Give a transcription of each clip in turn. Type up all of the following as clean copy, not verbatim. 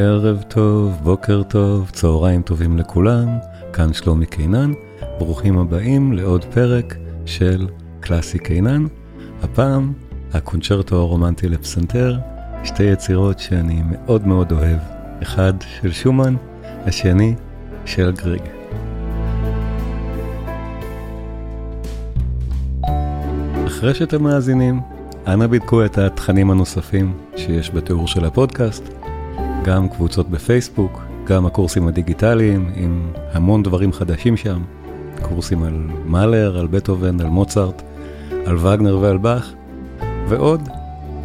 ערב טוב, בוקר טוב, צהריים טובים לכולם, כאן שלומי קינן, ברוכים הבאים לעוד פרק של קלאסי קינן, הפעם הקונצ'רטו הרומנטי לפסנתר, שתי יצירות שאני מאוד מאוד אוהב, אחד של שומן, השני של גריג. אחרי שאתם מאזינים, אנא בדקו את התכנים הנוספים שיש בתיאור של הפודקאסט, גם קבוצות בפייסבוק, גם הקורסים הדיגיטליים עם המון דברים חדשים שם, קורסים על מאלר, על בטובן, על מוצרט, על ואגנר ועל באך, ועוד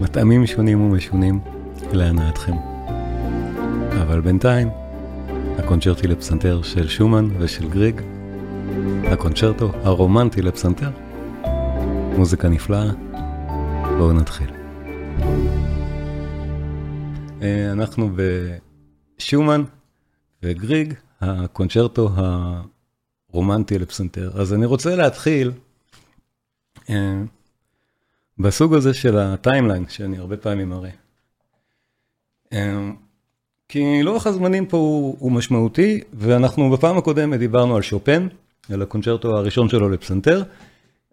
מטעמים שונים ומשונים להנאתכם. אבל בינתיים, הקונצ'רטו לפסנתר של שומן ושל גריג, הקונצ'רטו הרומנטי לפסנתר, מוזיקה נפלאה, בואו נתחיל. אנחנו בשומן וגריג, הקונצ'רטו הרומנטי לפסנתר. אז אני רוצה להתחיל בסוג הזה של הטיימליין, שאני הרבה פעמים מראה. כי לוח הזמנים פה הוא משמעותי, ואנחנו בפעם הקודמת דיברנו על שופן, על הקונצ'רטו הראשון שלו לפסנתר,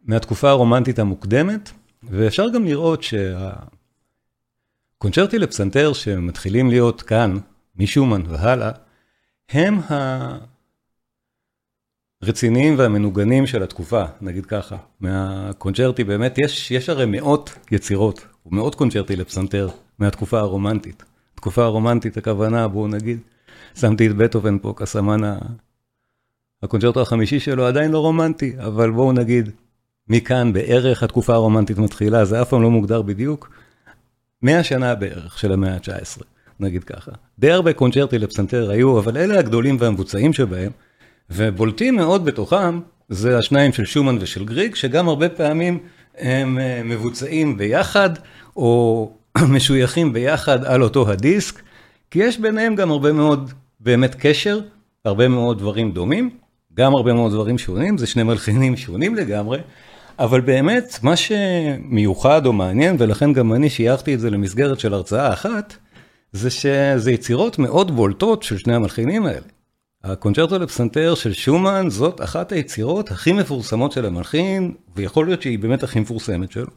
מהתקופה הרומנטית המוקדמת, ואפשר גם לראות שהקונצ'רטי לפסנתר שמתחילים להיות כאן, משומן והלאה, הם הרציניים והמנוגנים של התקופה, נגיד ככה. מהקונצ'רטי באמת יש הרי מאות יצירות, ומאות קונצ'רטי לפסנתר מהתקופה הרומנטית. התקופה הרומנטית הכוונה, בואו נגיד, שמתי את בטובן פה כסמן הקונצ'רטו החמישי שלו, עדיין לא רומנטי, אבל בואו נגיד, מכאן בערך התקופה הרומנטית מתחילה, זה אף פעם לא מוגדר בדיוק, 100 שנה בערך של המאה ה-19, נגיד ככה. די הרבה קונצ'רטי לפסנתר היו, אבל אלה הגדולים והמבוצעים שבהם, ובולטים מאוד בתוכם, זה השניים של שומן ושל גריג, שגם הרבה פעמים הם מבוצעים ביחד, או משויכים ביחד על אותו הדיסק, כי יש ביניהם גם הרבה מאוד באמת קשר, הרבה מאוד דברים דומים, גם הרבה מאוד דברים שונים, זה שני מלחינים שונים לגמרי, אבל באמת מה שמיוחד או מעניין, ולכן גם אני שייכתי את זה למסגרת של הרצאה אחת, זה שזה יצירות מאוד בולטות של שני המלחינים האלה. הקונצ'רטו לפסנתר של שומן זאת אחת היצירות הכי מפורסמות של המלחין, ויכול להיות שהיא באמת הכי מפורסמת שלו.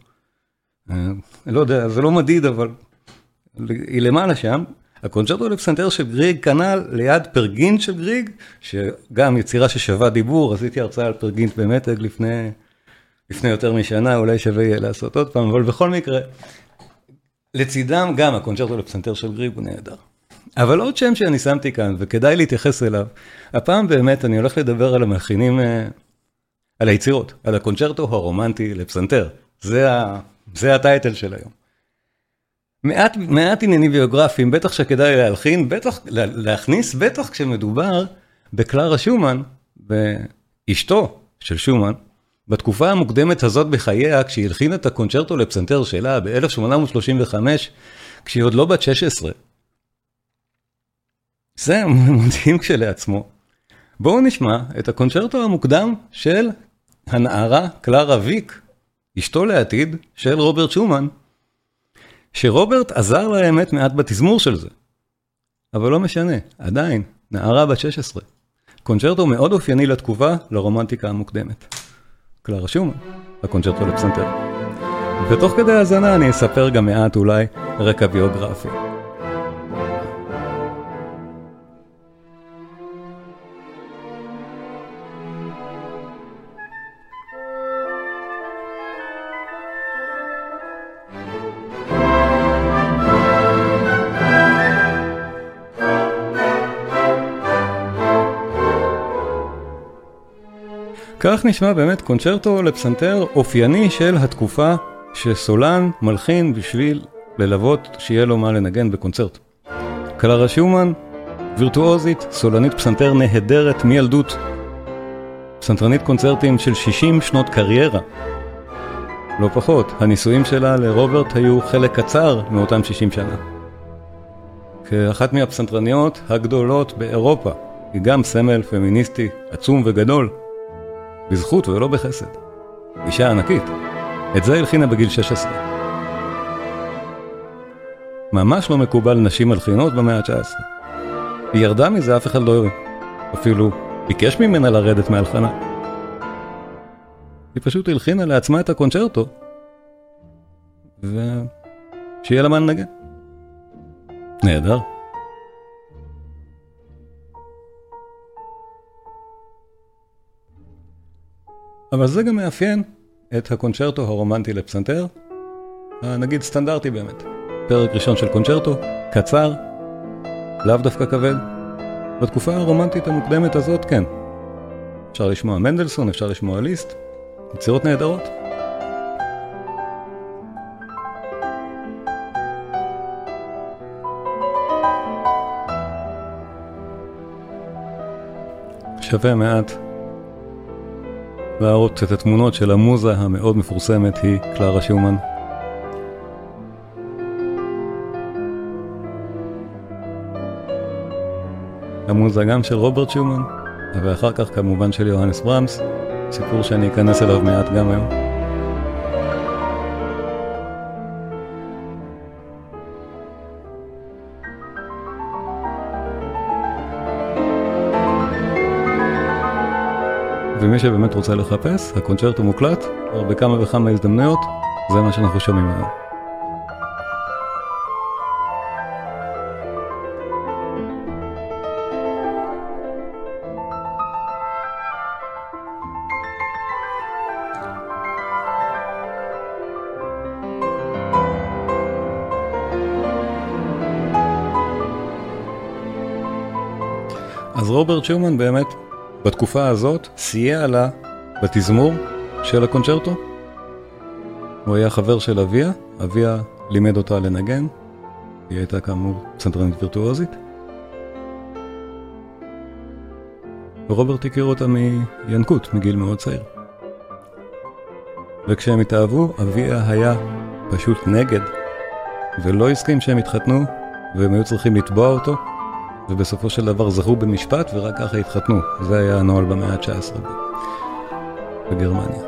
לא יודע, זה לא מדיד, אבל היא למעלה שם. הקונצ'רטו לפסנתר של גריג כנ"ל ליד פרגינט של גריג, שגם יצירה ששווה דיבור, עשיתי הרצאה על פרגינט במתג לפני יותר משנה, אולי שווה יהיה לעשות עוד פעם, אבל בכל מקרה, לצידם גם הקונצ'רטו לפסנתר של גריג הוא נהדר. אבל עוד שם שאני שמתי כאן, וכדאי להתייחס אליו, הפעם באמת אני הולך לדבר על המלחינים, על היצירות, על הקונצ'רטו הרומנטי לפסנתר. זה הטייטל של היום. מעט עניינים ביוגרפיים, בטח שכדאי להלחין, בטח להכניס, בטח כשמדובר בקלארה שומן, באשתו של שומן, בתקופה המוקדמת הזאת בחייה, כשהיא הלחינה את הקונצ'רטו לפסנתר שלה ב-1835, כשהיא עוד לא בת 16. זה מדהים כשלעצמו. בואו נשמע את הקונצ'רטו המוקדם של הנערה קלארה ויק, אשתו לעתיד של רוברט שומן, שרוברט עזר לה האמת מעט בתזמור של זה. אבל לא משנה, עדיין, נערה בת 16. קונצ'רטו מאוד אופייני לתקופה לרומנטיקה המוקדמת. קלארה שומן, הקונצ'רטו לפסנתר. ותוך כדי הזנה אני אספר גם מעט אולי רקע ביוגרפי. כך נשמע באמת קונצ'רטו לפסנתר אופייני של התקופה שסולן מלחין בשביל ללוות שיהיה לו מה לנגן בקונצרט. קלארה שומן, וירטואוזית, סולנית פסנתר נהדרת מילדות, פסנתרנית קונצרטים של 60 שנות קריירה. לא פחות, הנישואים שלה לרוברט היו חלק קצר מאותם 60 שנה. כאחת מהפסנתרניות הגדולות באירופה, היא גם סמל פמיניסטי עצום וגדול, בזכות ולא בחסד. אישה ענקית. את זה הלחינה בגיל 16. ממש לא מקובל נשים מלחינות במאה ה-19. היא ירדה מזה, אף אחד לא אפילו ביקש ממנה לרדת מהלחנה. היא פשוט הלחינה לעצמה את הקונצ'רטו, ושיהיה לה מה לנגן. נהדר. אבל זה גם מאפיין את הקונצ'רטו הרומנטי לפסנתר, נגיד סטנדרטי באמת. פרק ראשון של קונצ'רטו, קצר, לאו דווקא כבד. בתקופה הרומנטית המוקדמת הזאת, כן. אפשר לשמוע מנדלסון, אפשר לשמוע ליסט, יצירות נהדרות. שווה מעט להראות את התמונות של המוזה המאוד מפורסמת, היא קלארה שומן. המוזה גם של רוברט שומן, ואחר כך כמובן של יוהנס ברנס, סיפור שאני אכנס אליו מעט גם היום. ומי שבאמת רוצה לחפש, הקונצ'רטו מוקלט, כבר בכמה וכמה הזדמנויות, זה מה שאנחנו שומעים היום. רוברט שומן באמת בתקופה הזאת סייע לה בתזמור של הקונצ'רטו. הוא היה חבר של אביה, אביה לימד אותה לנגן, היא הייתה כאמור פסנתרנית וירטואוזית. ורוברט הכיר אותה מינקות, מגיל מאוד צעיר. וכשהם התאהבו, אביה היה פשוט נגד, ולא הסכים שהם התחתנו, והם היו צריכים לתבוע אותו. ובסופו של דבר זכו במשפט ורק ככה התחתנו. זה היה הנוהל במאה ה-19 בגרמניה.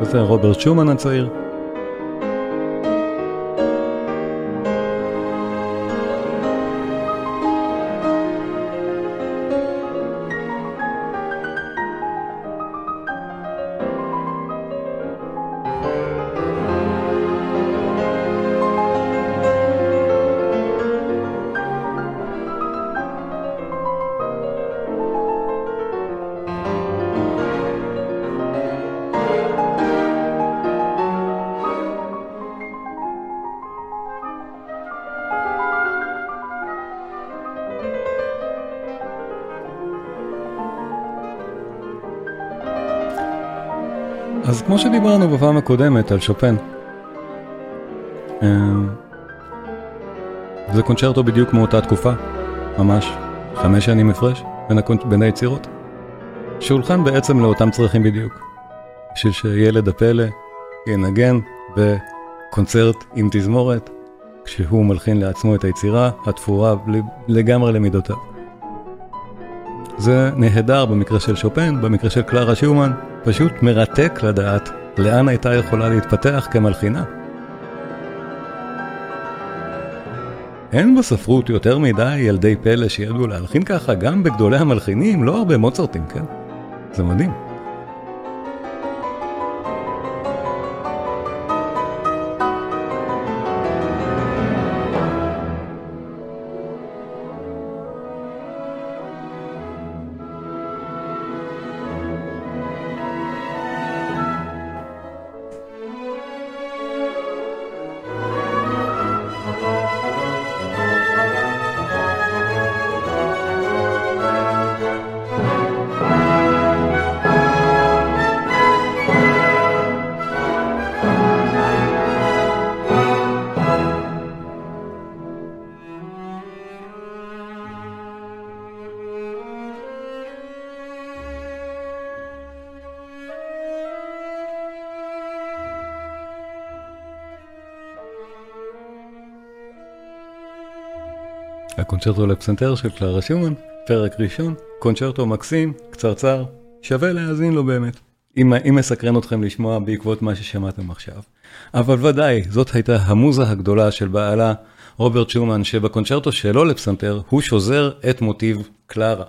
וזה רוברט שומן הצעיר. אז כמו שדיברנו בפעם הקודמת על שופן, זה קונצ'רטו בדיוק מאותה תקופה, ממש 5 שנים הפרש בין היצירות, שהולחן בעצם לאותם צרכים בדיוק, בשביל שילד הפלא ינגן בקונצרט עם תזמורת, כשהוא מלחין לעצמו את היצירה התפורה לגמרי למידותיו. זה נהדר במקרה של שופן, במקרה של קלארה שומן, פשוט מרתק לדעת לאן הייתה יכולה להתפתח כמלחינה. אין בספרות יותר מדי ילדי פלא שידעו להלחין ככה, גם בגדולי המלחינים, לא הרבה מוצרטים, כן? זה מדהים. הקונצ'רטו לפסנתר של קלארה שומן, פרק ראשון, קונצ'רטו מקסים, קצרצר, שווה להאזין לו באמת. אם מסקרן אתכם לשמוע בעקבות מה ששמעתם עכשיו. אבל ודאי, זאת הייתה המוזה הגדולה של בעלה רוברט שומן, שבקונצ'רטו שלו לפסנתר הוא שוזר את מוטיב קלארה.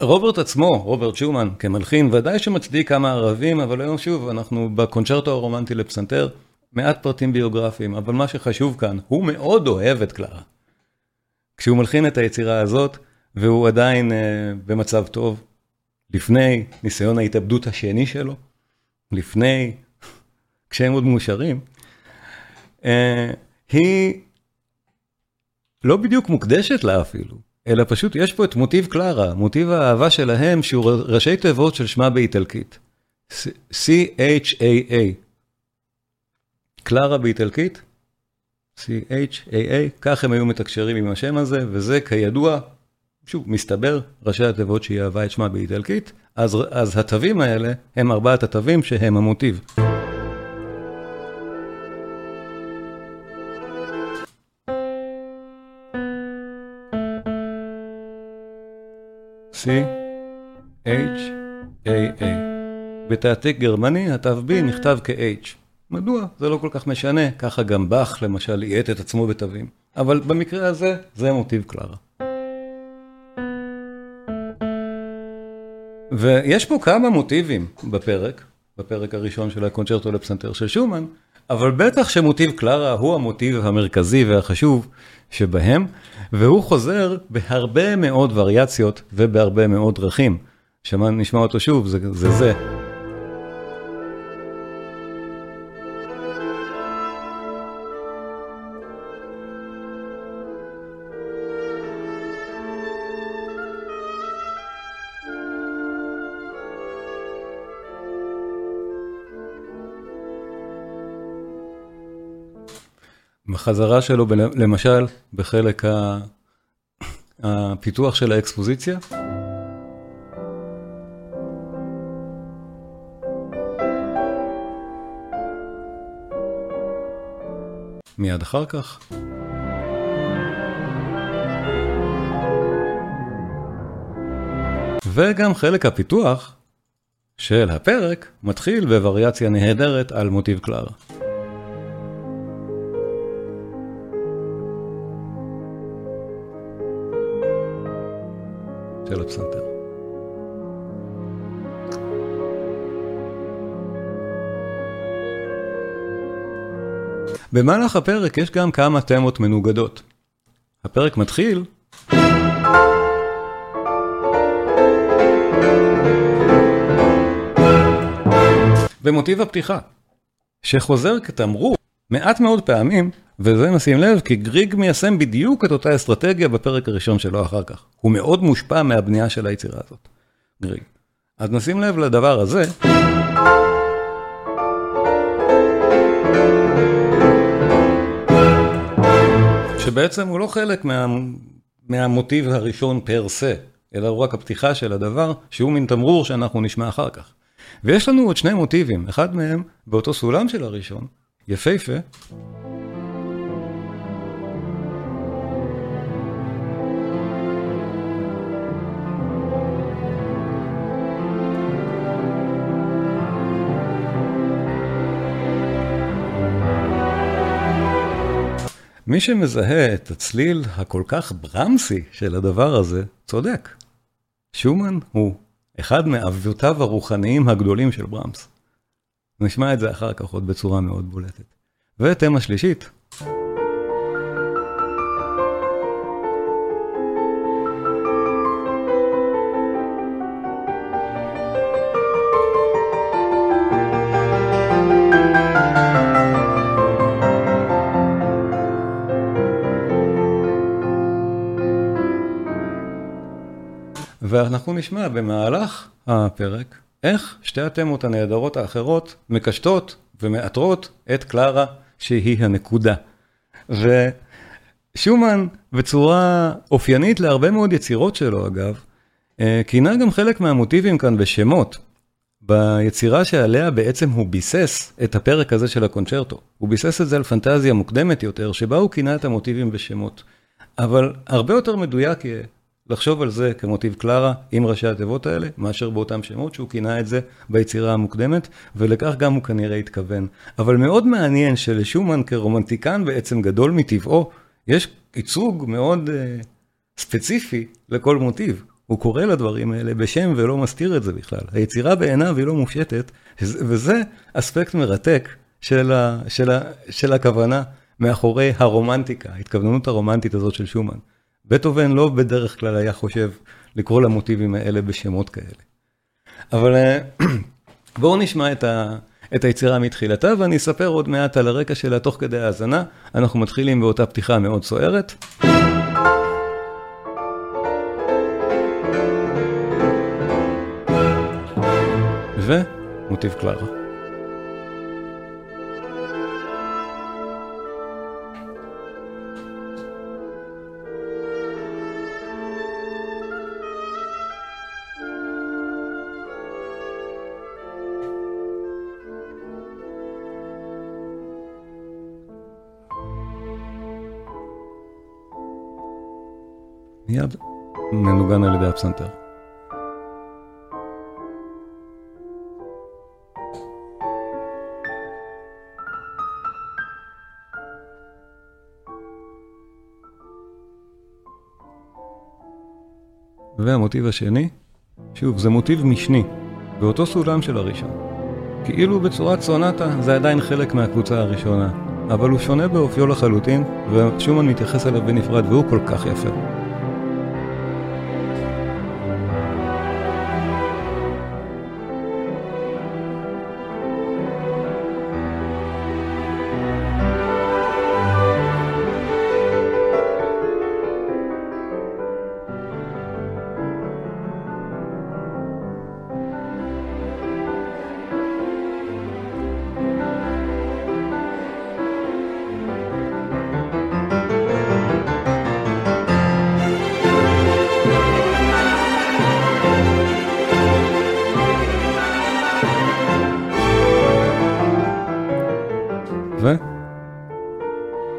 רוברט עצמו, רוברט שומן, כמלחין, ודאי שמצדיק כמה ערבים, אבל היום שוב, אנחנו בקונצ'רטו הרומנטי לפסנתר, מעט פרטים ביוגרפיים, אבל מה שחשוב כאן, הוא מאוד אוהב את קלארה. כשהוא מלחין את היצירה הזאת, והוא עדיין במצב טוב, לפני ניסיון ההתאבדות השני שלו, לפני, כשהם עוד מאושרים, היא לא בדיוק מוקדשת לה אפילו, אלא פשוט יש פה את מוטיב קלארה, מוטיב האהבה שלהם, שהוא ראשי תיבות של שמה באיטלקית. C-H-A-A. קלארה באיטלקית? C-H-A-A. כך הם היו מתקשרים עם השם הזה, וזה כידוע, שוב, מסתבר, ראשי התיבות שהיא אהבה את שמה באיטלקית, אז התווים האלה הם ארבעת התווים שהם המוטיב. C-H-A-A. בתעתיק גרמני, התו B נכתב כ-H. מדוע? זה לא כל כך משנה, ככה גם באך למשל יעט את עצמו בתווים. אבל במקרה הזה, זה מוטיב קלארה. ויש פה כמה מוטיבים בפרק הראשון של הקונצ'רטו לפסנתר של שומן, אבל בטח שמוטיב קלארה הוא המוטיב המרכזי והחשוב שבהם, והוא חוזר בהרבה מאוד וריאציות ובהרבה מאוד דרכים. שמענו, נשמע אותו שוב, זה. בחזרה שלו, למשל, בחלק הפיתוח של האקספוזיציה. מיד אחר כך. וגם חלק הפיתוח של הפרק מתחיל בווריאציה נהדרת על מוטיב קלארה. של הפסנתר. במהלך הפרק יש גם כמה תמות מנוגדות. הפרק מתחיל במוטיב הפתיחה, שחוזר כתמרור מעט מאוד פעמים, וזה נשים לב, כי גריג מיישם בדיוק את אותה אסטרטגיה בפרק הראשון שלו אחר כך. הוא מאוד מושפע מהבנייה של היצירה הזאת, גריג. אז נשים לב לדבר הזה. שבעצם הוא לא חלק מהמוטיב הראשון פר סה, אלא הוא רק הפתיחה של הדבר, שהוא מן תמרור שאנחנו נשמע אחר כך. ויש לנו עוד שני מוטיבים, אחד מהם באותו סולם של הראשון, יפהפה. מי שמזהה את הצליל הכל כך ברמסי של הדבר הזה, צודק. שומן הוא אחד מאבותיו הרוחניים הגדולים של ברמס. נשמע את זה אחר כך עוד בצורה מאוד בולטת. ותמה שלישית. ואנחנו נשמע במהלך הפרק איך שתי התמות הנהדרות האחרות מקשטות ומאתרות את קלארה שהיא הנקודה. ושומן בצורה אופיינית להרבה מאוד יצירות שלו אגב, כינה גם חלק מהמוטיבים כאן בשמות. ביצירה שעליה בעצם הוא ביסס את הפרק הזה של הקונצ'רטו. הוא ביסס את זה על פנטזיה מוקדמת יותר, שבה הוא קינה את המוטיבים בשמות. אבל הרבה יותר מדויק יהיה לחשוב על זה כמוטיב קלארה עם ראשי התיבות האלה, מאשר באותם שמות שהוא קינה את זה ביצירה המוקדמת, ולכך גם הוא כנראה התכוון. אבל מאוד מעניין שלשומן כרומנטיקן בעצם גדול מטבעו, יש ייצוג מאוד ספציפי לכל מוטיב. הוא קורא לדברים האלה בשם ולא מסתיר את זה בכלל. היצירה בעיניו היא לא מופשטת, וזה אספקט מרתק של הכוונה מאחורי הרומנטיקה, התכווננות הרומנטית הזאת של שומן. בטובן לא בדרך כלל היה חושב לקרוא למוטיבים האלה בשמות כאלה. אבל בואו נשמע את היצירה מתחילתה, ואני אספר עוד מעט על הרקע שלה תוך כדי ההזנה. אנחנו מתחילים באותה פתיחה מאוד סוערת. ומוטיב קלארה. מיד מנוגן על ידי הפסנתר. והמוטיב השני, שוב, זה מוטיב משני, באותו סולם של הראשון. כאילו בצורת סונטה זה עדיין חלק מהקבוצה הראשונה, אבל הוא שונה באופיו לחלוטין, ושומן מתייחס אליו בנפרד, והוא כל כך יפה.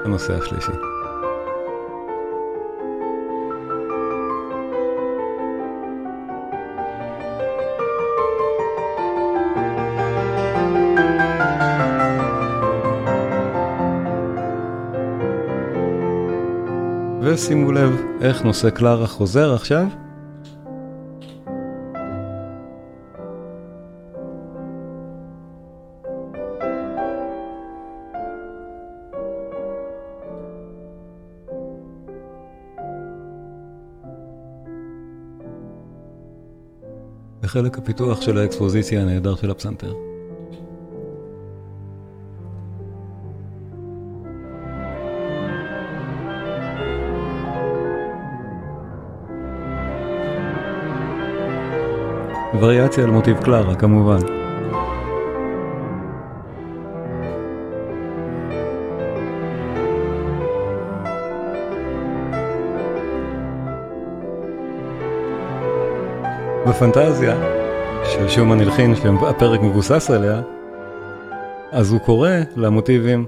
הנושא השלישי. ושימו לב איך נושא קלארה חוזר עכשיו. חלק הפיתוח של האקספוזיציה הנהדר של הפסנתר. וריאציה על מוטיב קלארה, כמובן. בפנטזיה, ששומן הלחין שהפרק מבוסס עליה, אז הוא קורא למוטיבים,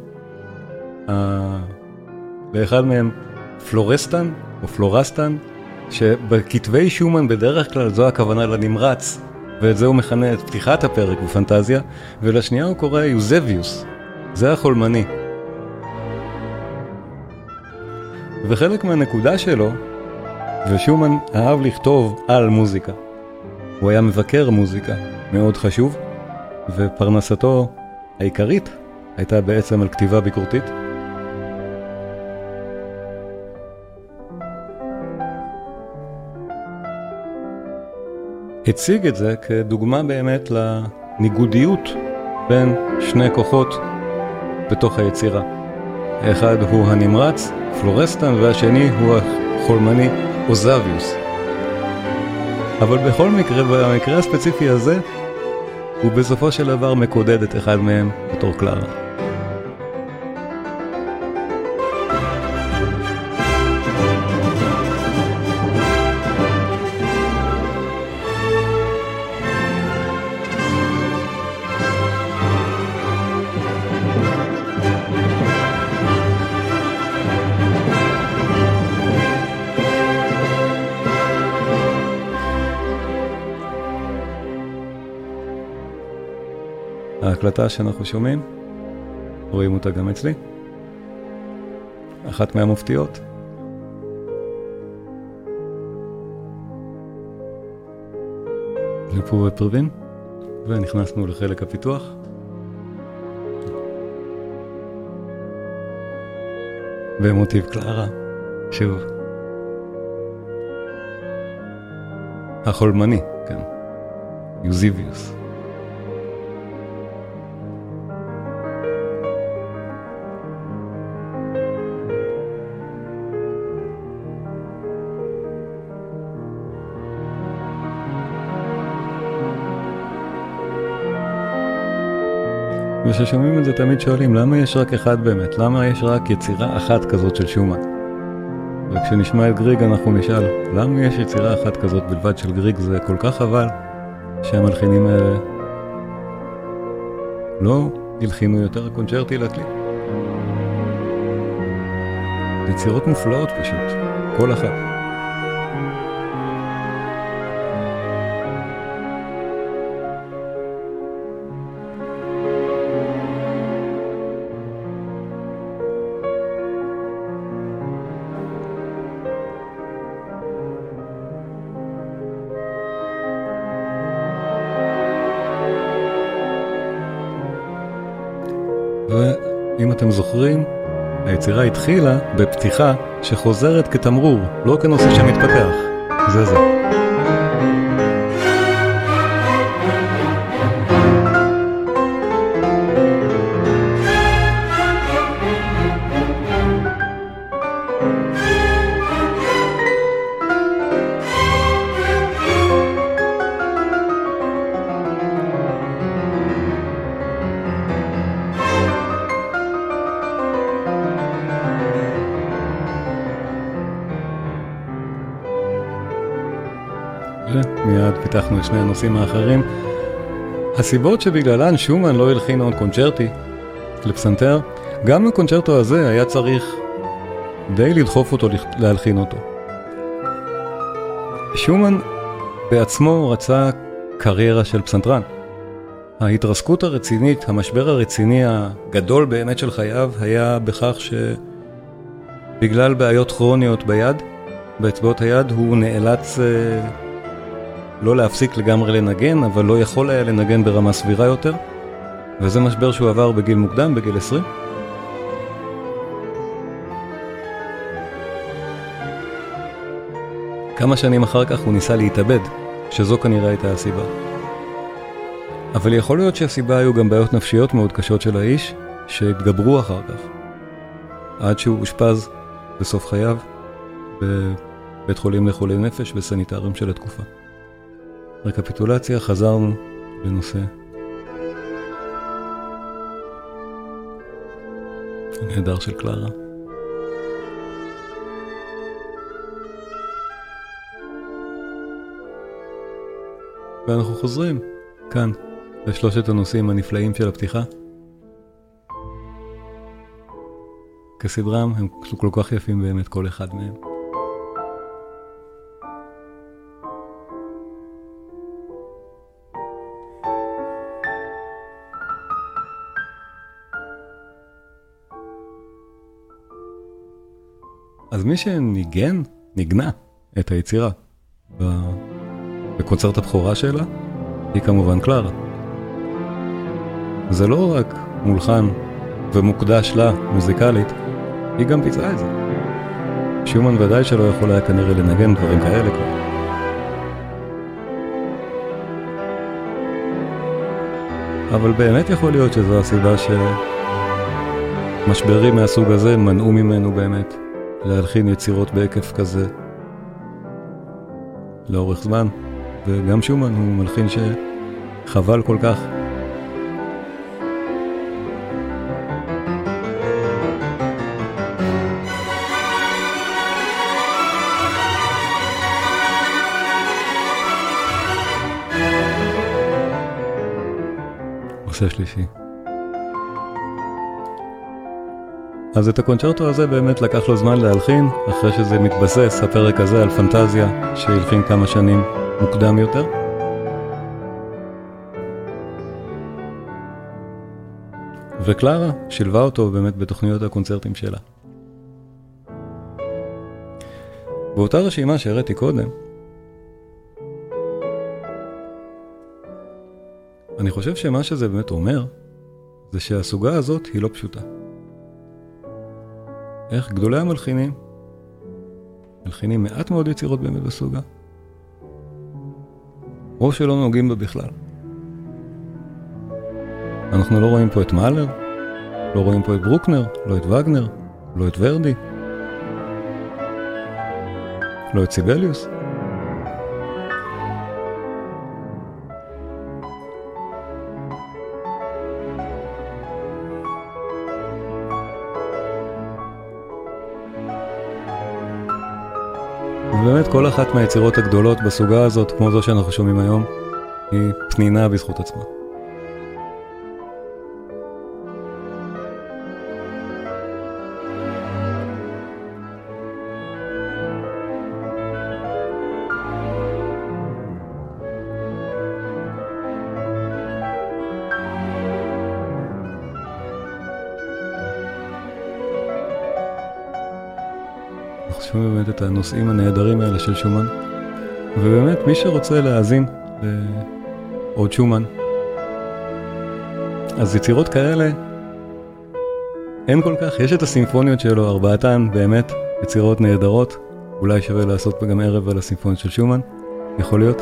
לאחד מהם פלורסטן או פלורסטן, שבכתבי שומן בדרך כלל זו הכוונה לנמרץ, ואת זה הוא מכנה את פתיחת הפרק בפנטזיה, ולשנייה הוא קורא יוזביוס, זה החולמני. וחלק מהנקודה שלו, ושומן אהב לכתוב על מוזיקה. הוא היה מבקר מוזיקה, מאוד חשוב, ופרנסתו העיקרית הייתה בעצם על כתיבה ביקורתית. הציג את זה כדוגמה באמת לניגודיות בין שני כוחות בתוך היצירה. האחד הוא הנמרץ, פלורסטן, והשני הוא החולמני, אוזביוס. אבל בכל מקרה, במקרה הספציפי הזה, הוא בסופו של דבר מקודד את אחד מהם בתור קלארה. ההקלטה שאנחנו שומעים, רואים אותה גם אצלי. אחת מהמופתיות. נפו בפרבין, ונכנסנו לחלק הפיתוח. במוטיב קלארה, שוב. החולמני, כן. יוזיביוס. וכששומעים את זה תמיד שואלים, למה יש רק אחד באמת? למה יש רק יצירה אחת כזאת של שומן? וכשנשמע את גריג אנחנו נשאל, למה יש יצירה אחת כזאת בלבד של גריג? זה כל כך חבל שהמלחינים לא הלחינו יותר קונצ'רטי לכלי. יצירות מופלאות פשוט, כל אחת. ואם אתם זוכרים, היצירה התחילה בפתיחה שחוזרת כתמרור, לא כנושא שמתפתח. זה. מיד פיתחנו את שני הנושאים האחרים. הסיבות שבגללן שומן לא הלחין עוד קונצ'רטי לפסנתר, גם הקונצ'רטו הזה היה צריך די לדחוף אותו להלחין אותו. שומן בעצמו רצה קריירה של פסנתרן. ההתרסקות הרצינית, המשבר הרציני הגדול באמת של חייו, היה בכך שבגלל בעיות כרוניות ביד, באצבעות היד, הוא נאלץ לא להפסיק לגמרי לנגן, אבל לא יכול היה לנגן ברמה סבירה יותר, וזה משבר שהוא עבר בגיל מוקדם, בגיל 20. כמה שנים אחר כך הוא ניסה להתאבד, שזו כנראה הייתה הסיבה. אבל יכול להיות שהסיבה היו גם בעיות נפשיות מאוד קשות של האיש, שהתגברו אחר כך, עד שהוא אושפז בסוף חייו, בבית חולים לחולי נפש וסניטרים של התקופה. רקפיטולציה, חזרנו לנושא. הנהדר של קלארה. ואנחנו חוזרים כאן לשלושת הנושאים הנפלאים של הפתיחה. כסדרם הם כל כך יפים באמת כל אחד מהם. אז מי שניגן, ניגנה את היצירה בקונצרט הבכורה שלה, היא כמובן קלארה. זה לא רק מולחן ומוקדש לה מוזיקלית, היא גם פיצעה את זה. שומן ודאי שלא יכול היה כנראה לנגן דברים כאלה כבר. אבל באמת יכול להיות שזו הסיבה שמשברים מהסוג הזה מנעו ממנו באמת להלחין יצירות בהיקף כזה לאורך זמן. וגם שומן הוא מלחין שחבל כל כך. עושה שלישי. אז את הקונצ'רטו הזה באמת לקח לו זמן להלחין, אחרי שזה מתבסס, הפרק הזה, על פנטזיה שהלחין כמה שנים מוקדם יותר. וקלארה שילבה אותו באמת בתוכניות הקונצרטים שלה. באותה רשימה שהראיתי קודם, אני חושב שמה שזה באמת אומר, זה שהסוגה הזאת היא לא פשוטה. איך גדולי המלחינים, מלחינים מעט מאוד יצירות באמת בסוגה, או שלא נוגעים בה בכלל. אנחנו לא רואים פה את מאלר, לא רואים פה את ברוקנר, לא את ואגנר, לא את ורדי, לא את סיבליוס. ובאמת כל אחת מהיצירות הגדולות בסוגה הזאת, כמו זו שאנחנו שומעים היום, היא פנינה בזכות עצמה. שומעים באמת את הנושאים הנהדרים האלה של שומן, ובאמת מי שרוצה להאזין לעוד שומן, אז יצירות כאלה אין כל כך. יש את הסימפוניות שלו, ארבעתן באמת יצירות נהדרות, אולי שווה לעשות גם ערב על הסימפוניות של שומן, יכול להיות.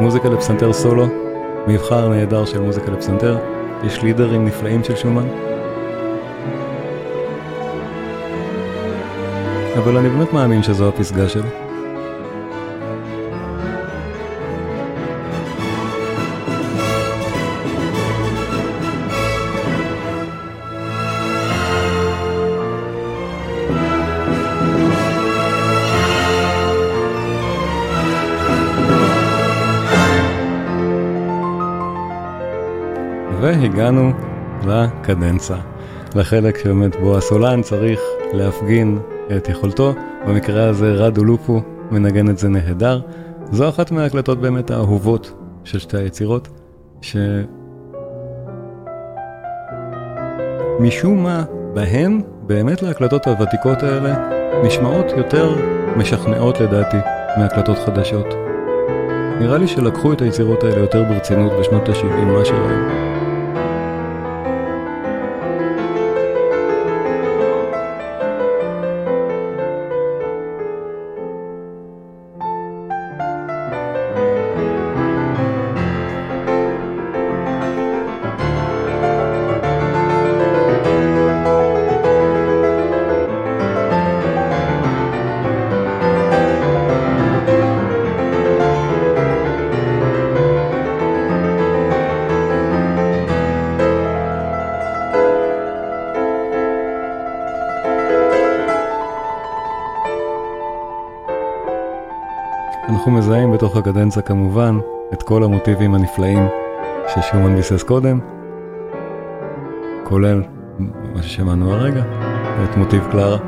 מוזיקה לפסנתר סולו, מבחר נהדר של מוזיקה לפסנתר, יש לידרים נפלאים של שומן, אבל אני באמת מאמין שזו הפסגה שלו. והגענו לקדנציה, לחלק שבאמת בו הסולן צריך להפגין את יכולתו. במקרה הזה רדו לופו מנגן את זה נהדר. זו אחת מההקלטות באמת האהובות של שתי היצירות, שמשום מה בהן באמת להקלטות הוותיקות האלה נשמעות יותר משכנעות לדעתי מהקלטות חדשות. נראה לי שלקחו את היצירות האלה יותר ברצינות בשנות ה-70 מה שראים. אנחנו מזהים בתוך הקדנציה כמובן את כל המוטיבים הנפלאים ששומן ביסס קודם, כולל מה ששמענו הרגע, את מוטיב קלארה.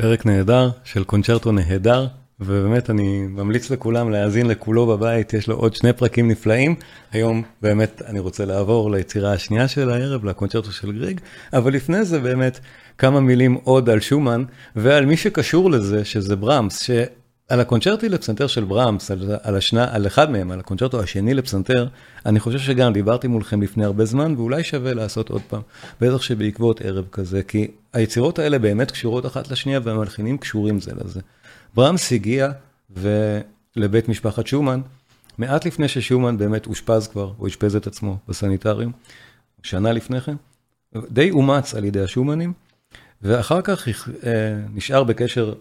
פרק נהדר של קונצ'רטו נהדר, ובאמת אני ממליץ לכולם להאזין לכולו בבית, יש לו עוד שני פרקים נפלאים. היום באמת אני רוצה לעבור ליצירה השנייה של הערב, לקונצ'רטו של גריג, אבל לפני זה באמת כמה מילים עוד על שומן, ועל מי שקשור לזה, שזה ברמס, על הקונצ'רטי לפסנתר של ברמס, על אחד מהם, על הקונצ'רטו השני לפסנתר, אני חושב שגם דיברתי מולכם לפני הרבה זמן, ואולי שווה לעשות עוד פעם, בטח שבעקבות ערב כזה, כי היצירות האלה באמת קשורות אחת לשנייה, והמלחינים קשורים זה לזה. ברמס הגיע לבית משפחת שומן, מעט לפני ששומן באמת אושפז כבר, הוא אשפז את עצמו בסניטריום, שנה לפני כן, די אומץ על ידי השומנים, ואחר כך נשאר בקשר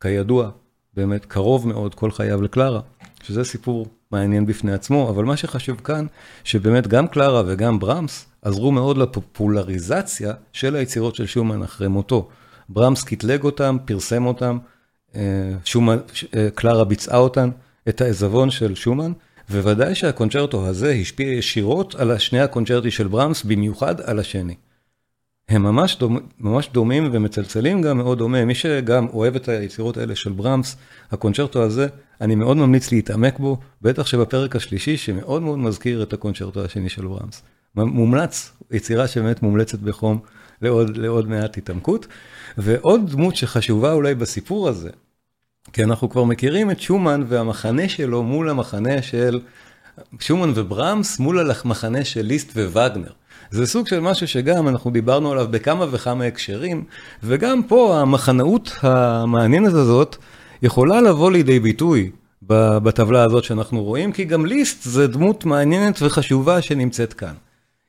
כידוע, באמת קרוב מאוד כל חייו לקלארה, שזה סיפור מעניין בפני עצמו, אבל מה שחשוב כאן, שבאמת גם קלארה וגם ברמס עזרו מאוד לפופולריזציה של היצירות של שומן אחרי מותו. ברמס קטלג אותם, פרסם אותם, קלארה ביצעה אותן, את העזבון של שומן, וודאי שהקונצ'רטו הזה השפיע ישירות על השני הקונצ'רטי של ברמס, במיוחד על השני. הם ממש דומים ומצלצלים גם מאוד דומה. מי שגם אוהב את היצירות האלה של ברמס, הקונצ'רטו הזה, אני מאוד ממליץ להתעמק בו, בטח שבפרק השלישי שמאוד מאוד מזכיר את הקונצ'רטו השני של ברמס. מומלץ, יצירה שבאמת מומלצת בחום לעוד מעט התעמקות. ועוד דמות שחשובה אולי בסיפור הזה, כי אנחנו כבר מכירים את שומן והמחנה שלו מול המחנה של שומן וברמס, מול המחנה של ליסט וואגנר. זה סוג של משהו שגם אנחנו דיברנו עליו בכמה וכמה הקשרים, וגם פה המחנאות המעניינת הזאת יכולה לבוא לידי ביטוי בטבלה הזאת שאנחנו רואים, כי גם ליסט זה דמות מעניינת וחשובה שנמצאת כאן,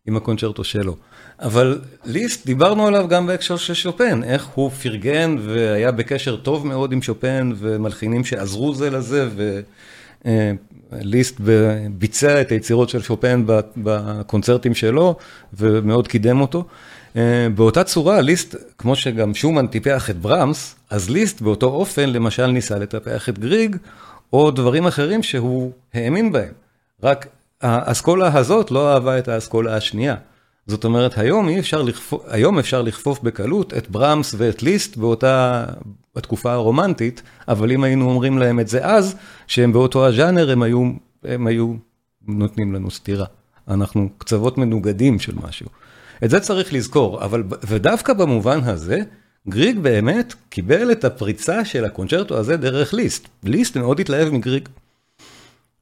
עם הקונצ'רטו שלו. אבל ליסט, דיברנו עליו גם בהקשר של שופן, איך הוא פרגן והיה בקשר טוב מאוד עם שופן, ומלחינים שעזרו זה לזה, ליסט ביצע את היצירות של שופן בקונצרטים שלו, ומאוד קידם אותו. באותה צורה, ליסט, כמו שגם שומן טיפח את ברמס, אז ליסט באותו אופן, למשל, ניסה לטפח את גריג, או דברים אחרים שהוא האמין בהם. רק האסכולה הזאת לא אהבה את האסכולה השנייה. זאת אומרת, היום אפשר לכפוף בקלות את ברמס ואת ליסט באותה התקופה הרומנטית, אבל אם היינו אומרים להם את זה אז, שהם באותו הז'אנר, הם היו נותנים לנו סתירה. אנחנו קצוות מנוגדים של משהו. את זה צריך לזכור, אבל, ודווקא במובן הזה, גריג באמת קיבל את הפריצה של הקונצ'רטו הזה דרך ליסט. ליסט מאוד התלהב מגריג.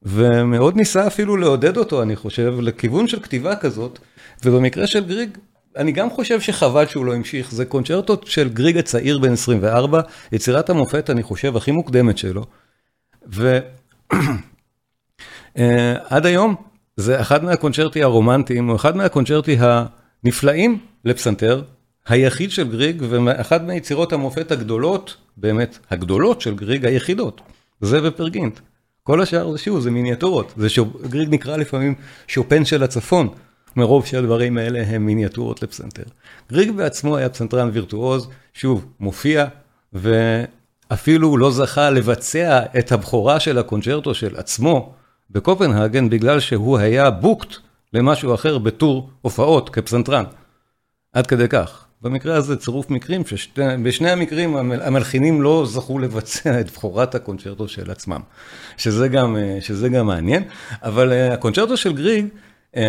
ומאוד ניסה אפילו לעודד אותו, אני חושב, לכיוון של כתיבה כזאת, ובמקרה של גריג, אני גם חושב שחבל שהוא לא המשיך, זה קונצ'רטו של גריג הצעיר בן 24, יצירת המופת, אני חושב, הכי מוקדמת שלו, ועד היום, זה אחד מהקונצ'רטי הרומנטיים, או אחד מהקונצ'רטי הנפלאים לפסנתר, היחיד של גריג, ואחד מיצירות המופת הגדולות, באמת הגדולות של גריג, היחידות, זה ופרגינט. כל השאר זה שוב, זה מיניאטורות. גריג נקרא לפעמים שופן של הצפון, מרוב שהדברים האלה הם מיניאטורות לפסנתר. גריג בעצמו היה פסנתרן וירטואוז, שוב, מופיע, ואפילו לא זכה לבצע את הבחורה של הקונצ'רטו של עצמו בקופנהגן, בגלל שהוא היה בוקט למשהו אחר בטור הופעות כפסנתרן. עד כדי כך. במקרה הזה צירוף מקרים, בשני המקרים המלחינים לא זכו לבצע את בחורת הקונצ'רטו של עצמם, שזה גם מעניין, אבל הקונצ'רטו של גריג,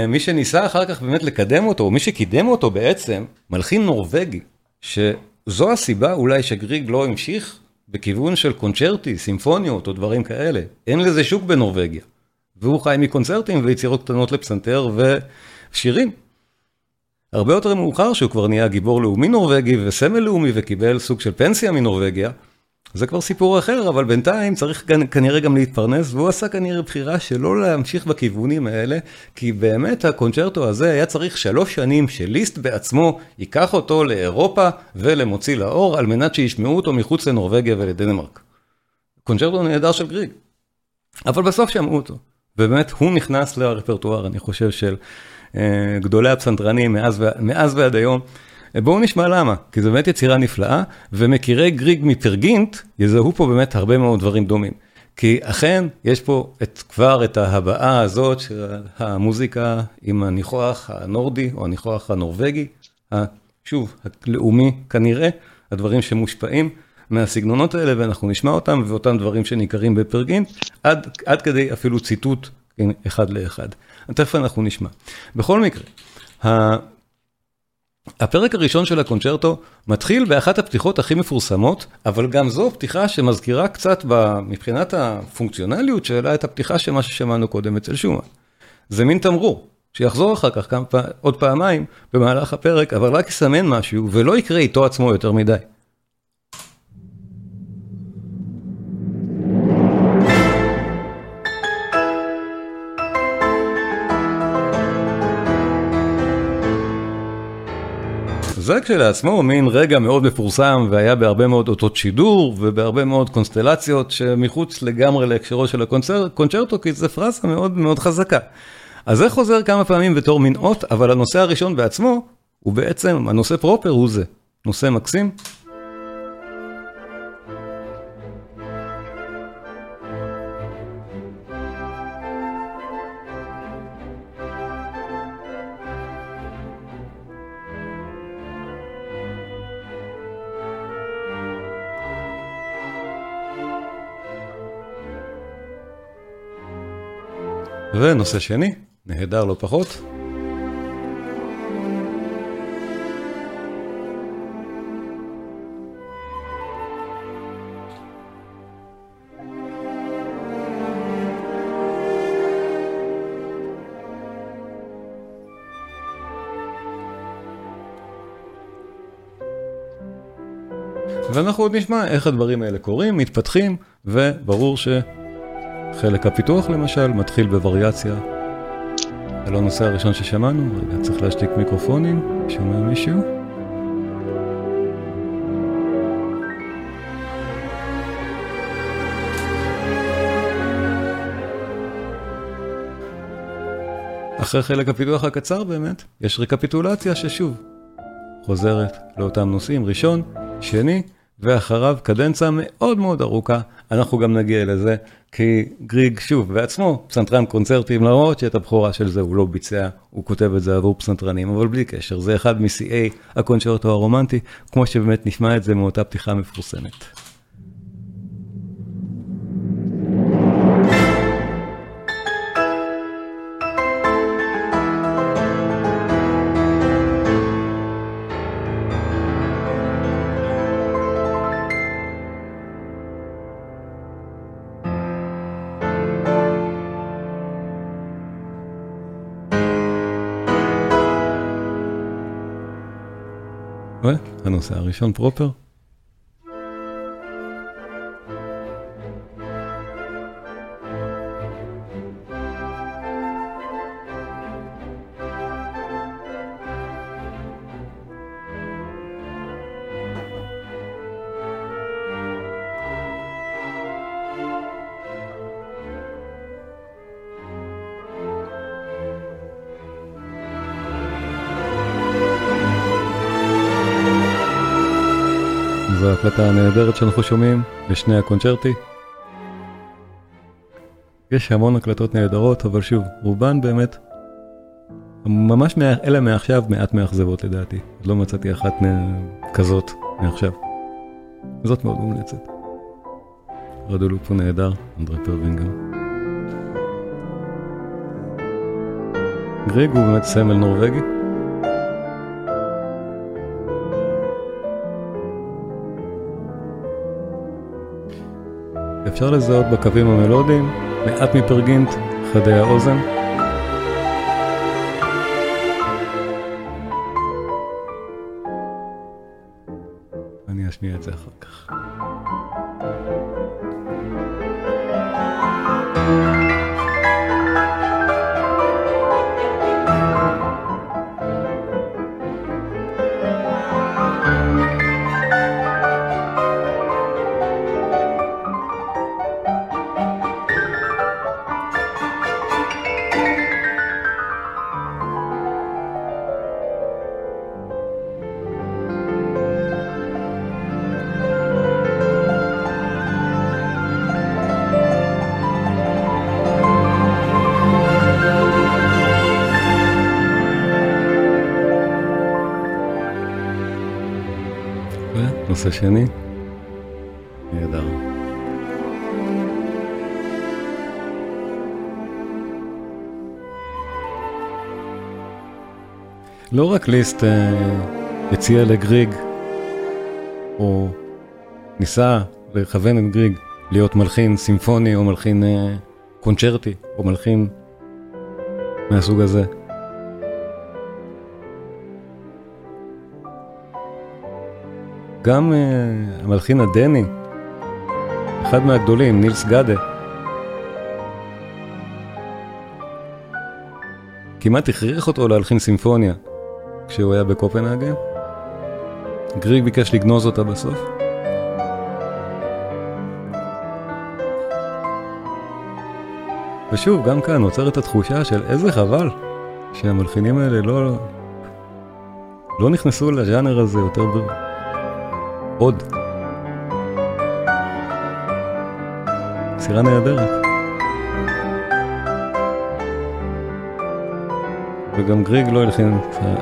מי שניסה אחר כך באמת לקדם אותו, או מי שקידם אותו בעצם, מלחין נורווגי, שזו הסיבה אולי שגריג לא המשיך בכיוון של קונצ'רטי, סימפוניות או דברים כאלה, אין לזה שוק בנורווגיה, והוא חי מקונצרטים ויצירות קטנות לפסנתר ושירים. הרבה יותר מאוחר שהוא כבר נהיה גיבור לאומי נורווגי וסמל לאומי וקיבל סוג של פנסיה מנורווגיה, זה כבר סיפור אחר, אבל בינתיים צריך כנראה גם להתפרנס, והוא עשה כנראה בחירה שלא להמשיך בכיוונים האלה, כי באמת הקונצ'רטו הזה היה צריך 3 שנים שליסט בעצמו ייקח אותו לאירופה ולמוציא לאור, על מנת שישמעו אותו מחוץ לנורווגיה ולדנמרק. קונצ'רטו נהדר של גריג, אבל בסוף שמעו אותו, ובאמת הוא נכנס לרפרטואר, אני חושב, של גדולי הפסנתרנים מאז ועד היום. בואו נשמע למה, כי זו באמת יצירה נפלאה, ומכירי גריג מפרגינט יזהו פה באמת הרבה מאוד דברים דומים. כי אכן יש פה כבר את ההבאה הזאת של המוזיקה עם הניחוח הנורדי או הניחוח הנורווגי, שוב, הלאומי כנראה, הדברים שמושפעים, מהסגנונות האלה, ואנחנו נשמע אותם, ואותם דברים שניכרים בפרגין, עד כדי אפילו ציטוט אחד לאחד. תכף אנחנו נשמע. בכל מקרה, הפרק הראשון של הקונצ'רטו מתחיל באחת הפתיחות הכי מפורסמות, אבל גם זו פתיחה שמזכירה קצת מבחינת הפונקציונליות שלה את הפתיחה שמה ששמענו קודם אצל שומן. זה מין תמרור, שיחזור אחר כך עוד פעמיים במהלך הפרק, אבל רק יסמן משהו ולא יקרה איתו עצמו יותר מדי. זה כשלעצמו הוא מין רגע מאוד מפורסם, והיה בהרבה מאוד אותות שידור, ובהרבה מאוד קונסטלציות שמחוץ לגמרי להקשרו של הקונצ'רטו, כי זו פרסה מאוד מאוד חזקה. אז זה חוזר כמה פעמים בתור מין אות, אבל הנושא הראשון בעצמו, הוא בעצם, הנושא פרופר הוא זה. נושא מקסים. ונושא שני, נהדר לא פחות. ואנחנו עוד נשמע איך הדברים האלה קורים, מתפתחים, וברור ש... חלק הפיתוח למשל מתחיל בווריאציה. הלא נושא הראשון ששמענו, רגע צריך להשתיק מיקרופונים, שומע מישהו? אחרי חלק הפיתוח הקצר באמת, יש רקפיטולציה ששוב חוזרת לאותם נושאים, ראשון, שני, ואחריו קדנציה מאוד מאוד ארוכה, אנחנו גם נגיע לזה, כי גריג שוב בעצמו, פסנתרן קונצרטים, למרות שאת הבחורה של זה הוא לא ביצע, הוא כותב את זה עבור פסנתרנים, אבל בלי קשר, זה אחד מ-CA הקונצ'רטו הרומנטי, כמו שבאמת נשמע את זה מאותה פתיחה מפורסמת. הנושא הראשון פרופר. ההקלטה הנהדרת שאנחנו שומעים בשני הקונצ'רטי. יש המון הקלטות נהדרות, אבל שוב, רובן באמת ממש אלה מעכשיו מעט מאכזבות לדעתי. לא מצאתי אחת כזאת מעכשיו. זאת מאוד מומלצת. רדולו פה נהדר, אנדרי פרווינגר. גריג הוא באמת סמל נורווגי. אפשר לזהות בקווים המלודיים, מעט מפרגינט, חדי האוזן. אני אשמיע את זה אחר כך. השני לא רק ליסט הציע לגריג, או ניסה לכוון את גריג להיות מלחין סימפוני או מלחין קונצ'רטי או מלחין מהסוג הזה. גם המלחין הדני, אחד מהגדולים, נילס גאדה, כמעט הכריח אותו להלחין סימפוניה כשהוא היה בקופנהגן. גריג ביקש לגנוז אותה בסוף. ושוב, גם כאן נוצרת התחושה של איזה חבל שהמלחינים האלה לא נכנסו לז'אנר הזה יותר עוד. סירה נהדרת. וגם גריג לא הלחין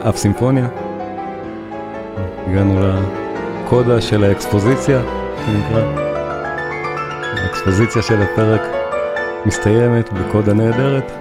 אף סימפוניה. הגענו לקודה של האקספוזיציה, שנקרא. האקספוזיציה של הפרק מסתיימת בקודה נהדרת.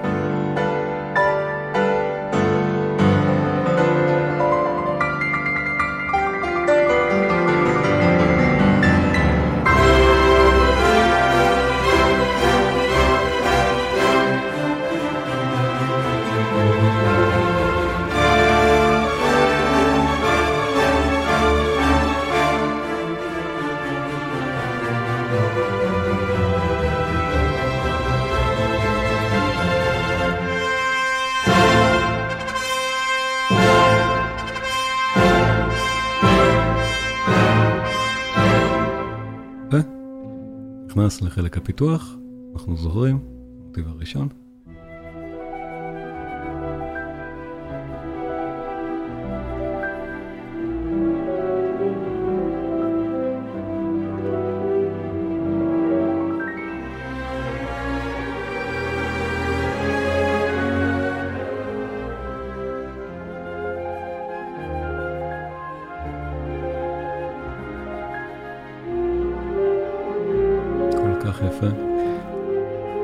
לחלק הפיתוח, אנחנו זוכרים מוטיב הראשון,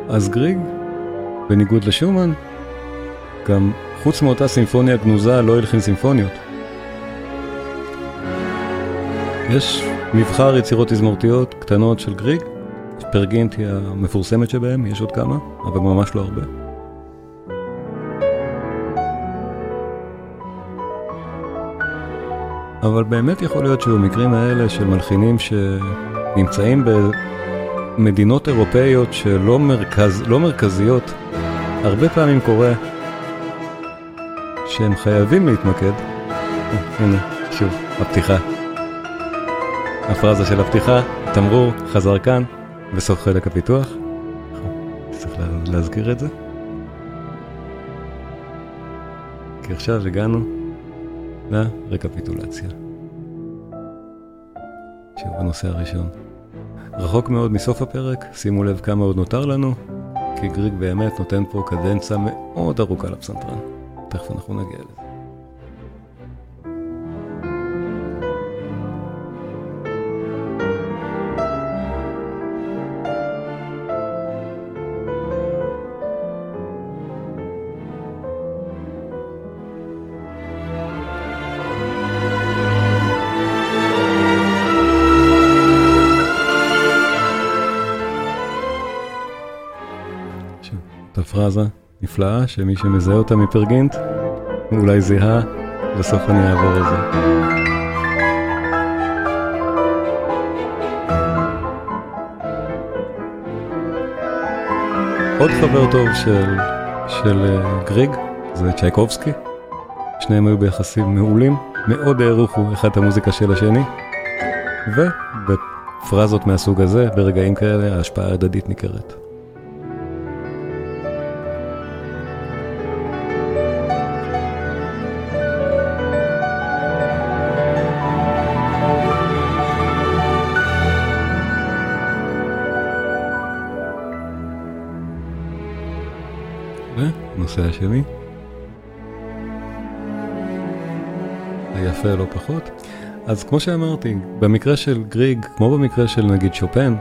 אז גריג, בניגוד לשומן, גם חוץ מאותה סימפוניה גנוזה לא הלחין סימפוניות. יש מבחר יצירות תזמורתיות קטנות של גריג, פרגינט היא המפורסמת שבהם, יש עוד כמה, אבל ממש לא הרבה. אבל באמת יכול להיות שבמקרים האלה של מלחינים שנמצאים מדינות אירופאיות שלא מרכזיות, הרבה פעמים קורה שהם חייבים להתמקד. הנה, שוב, הפתיחה. הפרזה של הפתיחה, תמרור, חזר כאן, בסוף חלק הפיתוח. צריך להזכיר את זה. כי עכשיו הגענו לרקפיטולציה. שוב, הנושא הראשון. רחוק מאוד מסוף הפרק, שימו לב כמה עוד נותר לנו, כי גריג באמת נותן פה קדנציה מאוד ארוכה לפסנתרן. תכף אנחנו נגיע לזה. פרזה נפלאה שמי שמזהה אותה מפרגינט אולי זהה, בסוף אני אעבור על זה. עוד חבר טוב של גריג זה צ'ייקובסקי. שניהם היו ביחסים מעולים, מאוד העריכו אחד המוזיקה של השני, ובפרזות מהסוג הזה ברגעים כאלה ההשפעה ההדדית ניכרת. הנושא השני היפה לא פחות. אז כמו שאמרתי, במקרה של גריג, כמו במקרה של נגיד שופן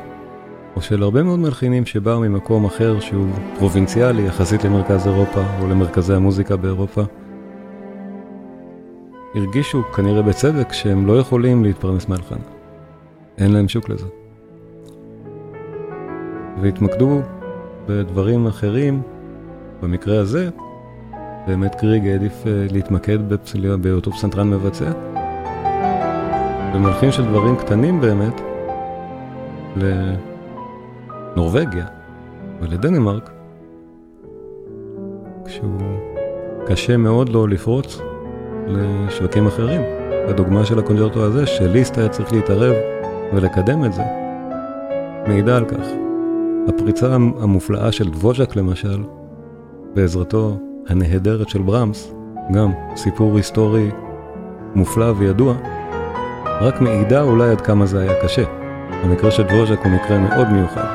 או של הרבה מאוד מלחינים שבאו ממקום אחר שהוא פרובינציאלי יחסית למרכז אירופה או למרכזי המוזיקה באירופה, הרגישו כנראה בצדק שהם לא יכולים להתפרנס מהלחן. אין להם שוק לזה. והתמקדו בדברים אחרים. במקרה הזה, באמת גריג העדיף להתמקד בפסיליה באותו פסנתרן מבצע. במלחין של דברים קטנים באמת, לנורווגיה ולדנמרק, כשהוא קשה מאוד לו לפרוץ לשווקים אחרים. הדוגמה של הקונצ'רטו הזה, שליסט היה צריך להתערב ולקדם את זה, מעידה על כך. הפריצה המופלאה של דבוז'ק למשל, בעזרתו הנהדרת של ברמס, גם סיפור היסטורי מופלא וידוע, רק מעידה אולי עד כמה זה היה קשה. המקרה של דבוז'ק הוא מקרה מאוד מיוחד.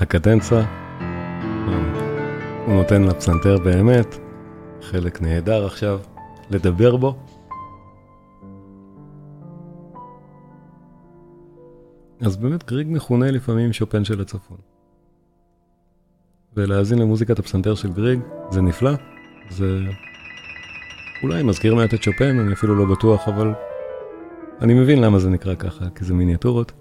הקדנצה, הוא נותן לפסנתר באמת, חלק נהדר עכשיו, לדבר בו. אז באמת גריג מכונה לפעמים שופן של הצפון. ולהאזין למוזיקת הפסנתר של גריג, זה נפלא, זה אולי מזכיר מעט את שופן, אני אפילו לא בטוח, אבל אני מבין למה זה נקרא ככה, כי זה מיניאטורות.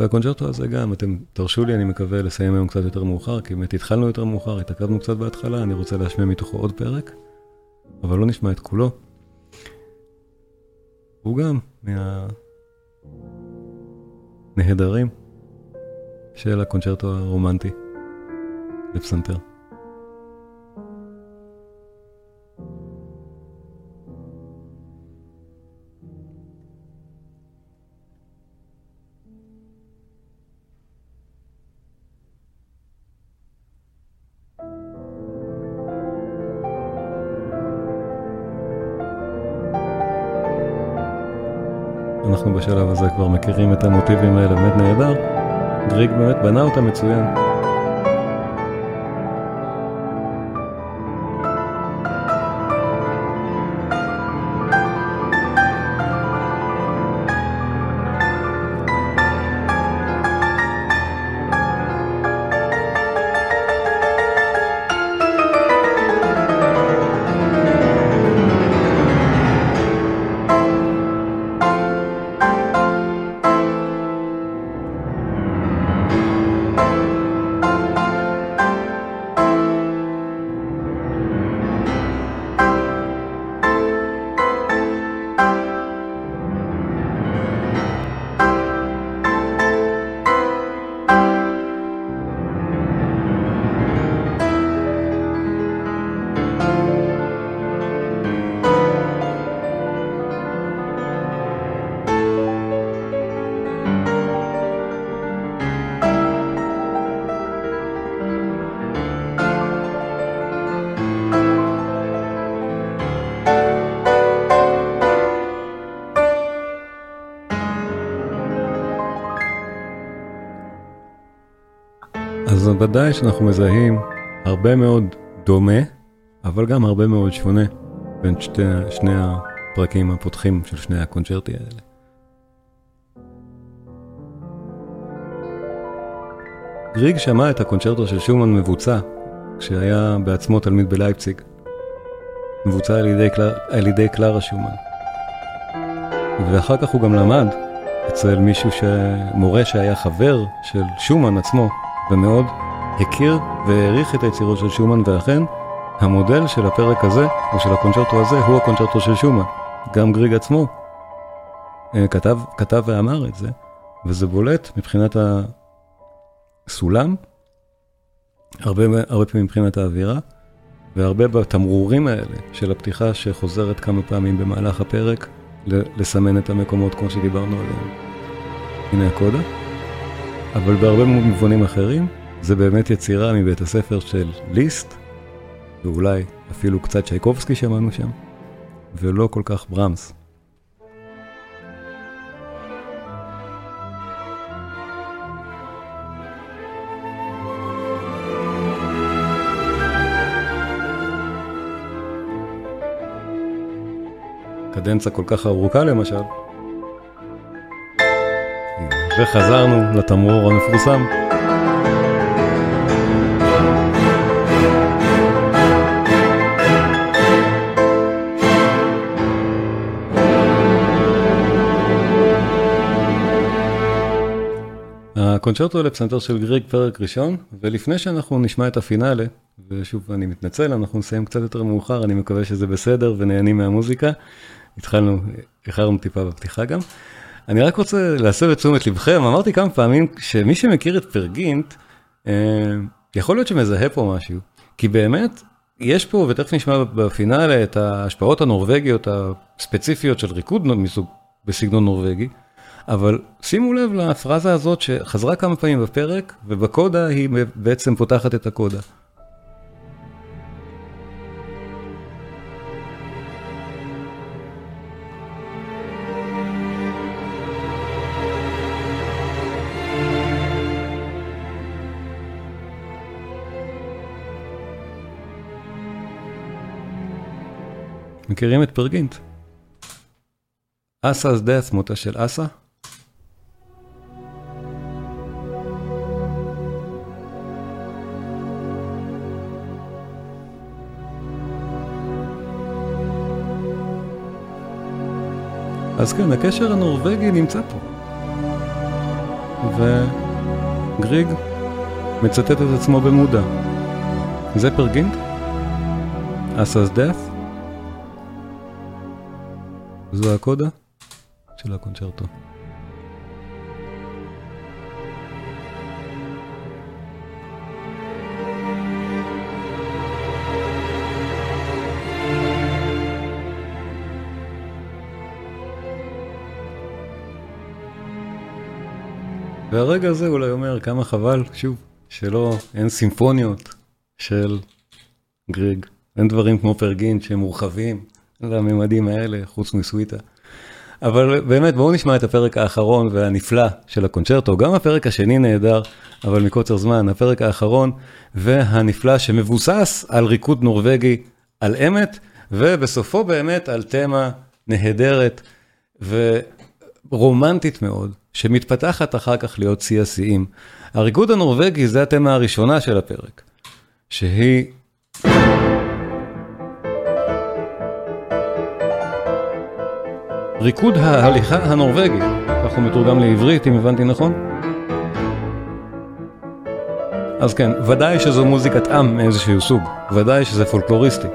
והקונצ'רטו הזה גם, אתם תרשו לי, אני מקווה לסיים היום קצת יותר מאוחר, כי באמת התחלנו יותר מאוחר, התעכבנו קצת בהתחלה, אני רוצה להשמיע מתוכו עוד פרק, אבל לא נשמע את כולו. הוא גם מהנהדרים של הקונצ'רטו הרומנטי לפסנתר. אנחנו בשלב הזה כבר מכירים את המוטיבים האלה, באמת נהדר. גריג באמת בנה אותה מצוין. ודאי שאנחנו מזהים הרבה מאוד דומה, אבל גם הרבה מאוד שונה בין שני הפרקים הפותחים של שני הקונצ'רטי האלה. גריג שמע את הקונצ'רטו של שומן מבוצע כשהיה בעצמו תלמיד בלייפציג. מבוצע על ידי קלארה שומן. ואחר כך הוא גם למד אצל מישהו שמורה שהיה חבר של שומן עצמו, ומאוד הכיר והעריך את היצירות של שומן, ואכן המודל של הפרק הזה או של הקונצ'רטו הזה הוא הקונצ'רטו של שומן. גם גריג עצמו כתב ואמר את זה, וזה בולט מבחינת הסולם, הרבה פעמים מבחינת האווירה, והרבה בתמרורים האלה של הפתיחה שחוזרת כמה פעמים במהלך הפרק, לסמן את המקומות כמו שדיברנו עליהם. הנה הקודה. אבל בהרבה מובנים אחרים, זה באמת יצירה מבית הספר של ליסט, ואולי אפילו קצת צ'ייקובסקי שמענו שם, ולא כל כך ברמס. קדנציה כל כך ארוכה למשל. וחזרנו לתמרור המפורסם. הקונצ'רטו לפסנתר של גריג, פרק ראשון, ולפני שאנחנו נשמע את הפינאלה, ושוב אני מתנצל, אנחנו נסיים קצת יותר מאוחר, אני מקווה שזה בסדר ונהנים מהמוזיקה. איחרנו טיפה בפתיחה גם. אני רק רוצה להסב את תשומת לבכם, אמרתי כמה פעמים שמי שמכיר את פרגינט, יכול להיות שמזהה פה משהו, כי באמת יש פה, ותכף נשמע בפינאלה, את ההשפעות הנורווגיות הספציפיות של ריקוד בסגנון נורווגי, אבל שימו לב לפרזה הזאת שחזרה כמה פעמים בפרק, ובקודה היא בעצם פותחת את הקודה. מכירים את פרגינט? אסה אז די עצמותה של אסה. אז כן, הקשר הנורווגי נמצא פה. וגריג מצטט את עצמו במודע. זה פרגינט? אסה אז די עצמותה? זו הקודה של הקונצ'רטו. והרגע הזה אולי אומר כמה חבל, שוב, אין סימפוניות של גריג. אין דברים כמו פרגינט שהם מורחבים. לממדים האלה, חוץ מסוויטה. אבל באמת, בואו נשמע את הפרק האחרון והנפלא של הקונצ'רטו. גם הפרק השני נהדר, אבל מקוצר זמן, הפרק האחרון והנפלא שמבוסס על ריקוד נורווגי, על אמת, ובסופו באמת על תמה נהדרת ורומנטית מאוד, שמתפתחת אחר כך להיות צי עשיים. הריקוד הנורווגי זה התמה הראשונה של הפרק, שהיא... ריקוד ההליכה הנורווגי, כך הוא מתורגם לעברית, אם הבנתי נכון? אז כן, ודאי שזו מוזיקת עם מאיזשהו סוג, ודאי שזה פולקלוריסטי.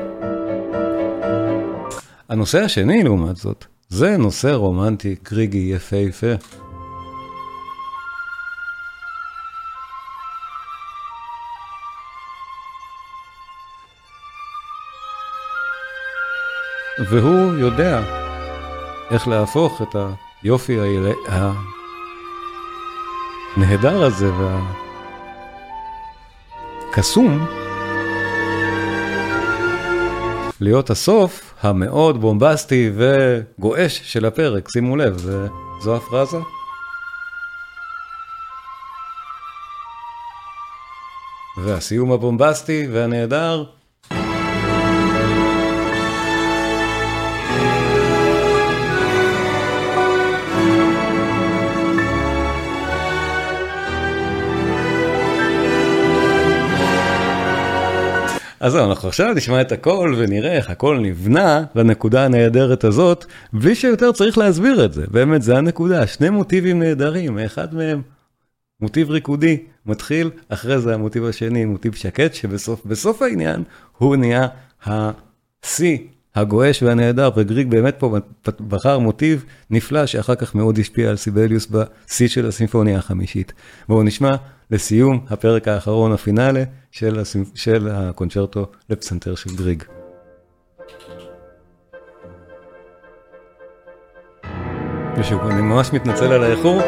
הנושא השני, לעומת זאת, זה נושא רומנטי, גריגי, יפה יפה. והוא יודע... איך להפוך את היופי הנהדר הזה והקסום להיות הסוף המאוד בומבסטי וגואש של הפרק. שימו לב, זו הפרזה. והסיום הבומבסטי והנהדר. אז אנחנו עכשיו נשמע את הכל ונראה איך הכל נבנה לנקודה הנהדרת הזאת, בלי שיותר צריך להסביר את זה. באמת זה הנקודה, שני מוטיבים נהדרים, אחד מהם מוטיב ריקודי מתחיל, אחרי זה המוטיב השני, מוטיב שקט, שבסוף העניין הוא נהיה ה-C הגואש והנהדר, וגריג באמת פה בחר מוטיב נפלא, שאחר כך מאוד השפיע על סיבליוס בסי של הסימפוניה החמישית. בואו נשמע לסיום הפרק האחרון, הפינאלה, של הקונצ'רטו לפסנתר של גריג. ושוב, אני ממש מתנצל על האיחור,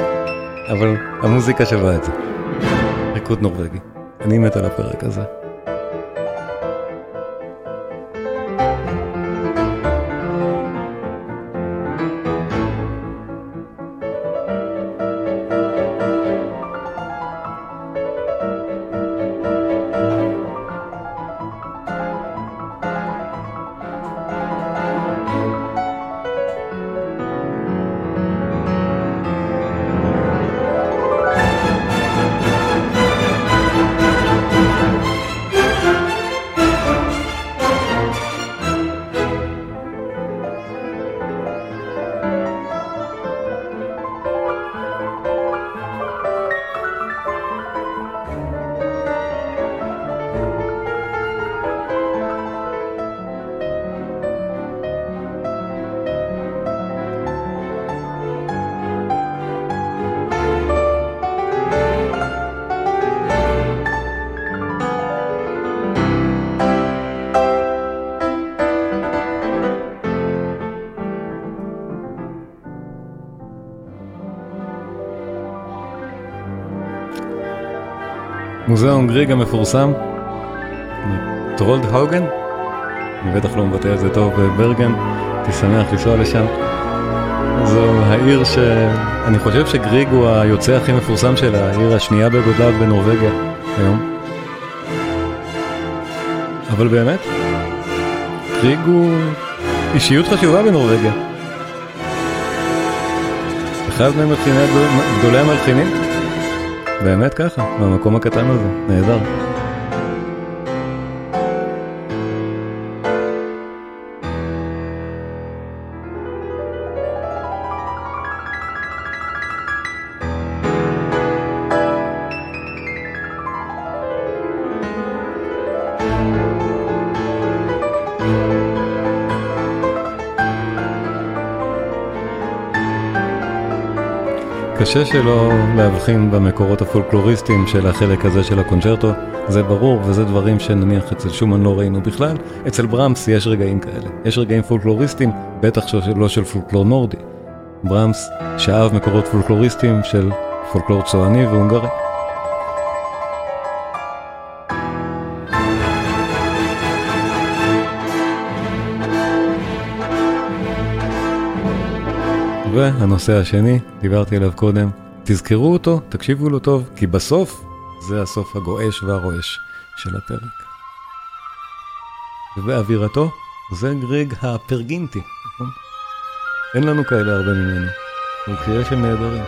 אבל המוזיקה שווה את זה. ריקוד נורווגי. אני מת על הפרק הזה. מוזיאון גריג המפורסם, טרולד-הוגן, אני בטח לא מבטא את זה טוב, ברגן, תשמח לנסוע לשם. זו העיר שאני חושב שגריג הוא היוצא הכי מפורסם שלה, העיר השנייה בגודלה בנורווגיה היום. אבל באמת, גריג הוא אישיות חשובה בנורווגיה. אחד מהמלחינים גדולי המלחינים. באמת ככה, במקום הקטן הזה, נהדר. קשה שלא להבחין במקורות הפולקלוריסטיים של החלק הזה של הקונצ'רטו, זה ברור, וזה דברים שנניח אצל שומן לא ראינו בכלל. אצל ברמס יש רגעים כאלה, יש רגעים פולקלוריסטיים, בטח שלא של פולקלור נורדי. ברמס שאב מקורות פולקלוריסטיים של פולקלור צועני והונגרי. והנושא השני, דיברתי עליו קודם, תזכרו אותו, תקשיבו לו טוב, כי בסוף זה הסוף הגואש והרועש של הפרק. ובאווירתו זה גריג הפרגינטי. אין לנו כאלה הרבה ממנו, וכשיש הם נהדרים.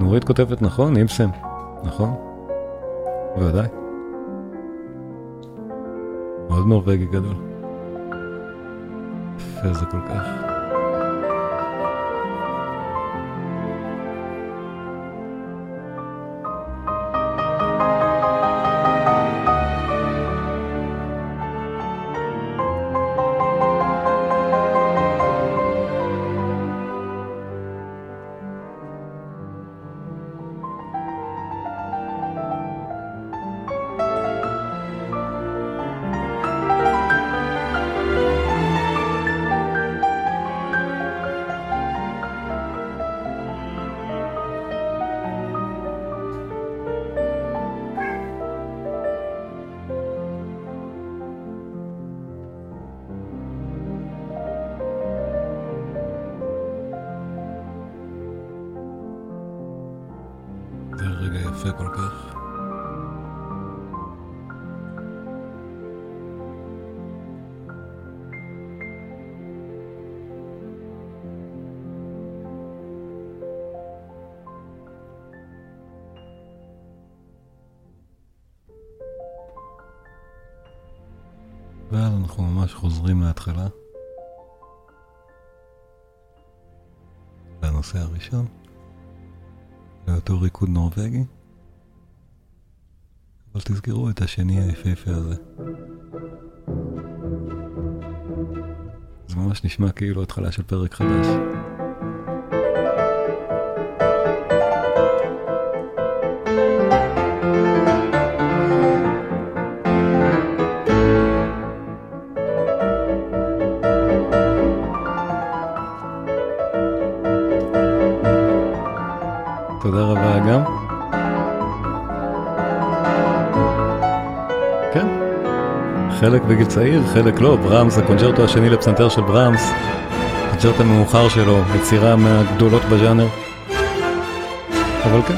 נורית כותבת נכון, איפסן, נכון? ועדיין. מאוד נורווגי גדול. יפה זה כל כך. רגע יפה כל כך. ואז אנחנו ממש חוזרים מההתחלה לנושא הראשון, לאותו ריקוד נורווגי, אבל תזכרו את השני היפהפה הזה. זה ממש נשמע כאילו התחלה של פרק חדש. חלק בגיל צעיר, חלק לא. ברמס, הקונצ'רטו השני לפסנתר של ברמס, הקונצ'רטו המאוחר שלו, יצירה מהגדולות בז'אנר. אבל כן.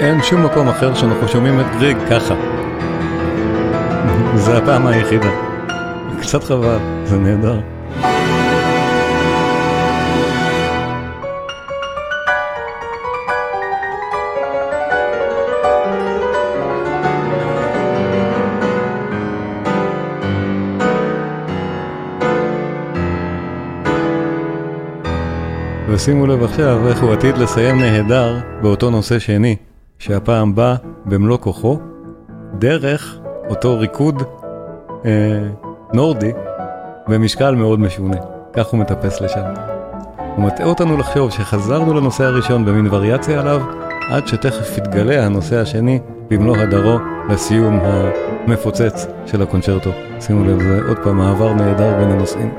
אין שום מקום אחר שאנחנו שומעים את גריג ככה. זה הפעם היחידה. קצת חבל, זה נהדר. ושימו לב עכשיו איך הוא עתיד לסיים נהדר באותו נושא שני. שהפעם בא במלוא כוחו, דרך אותו ריקוד נורדי, במשקל מאוד משונה. כך הוא מטפס לשם. הוא מטעה אותנו לחשוב שחזרנו לנושא הראשון במין וריאציה עליו, עד שתכף יתגלה הנושא השני במלוא הדרו לסיום המפוצץ של הקונצ'רטו. שימו לב, זה עוד פעם מעבר נהדר בין הנושאים.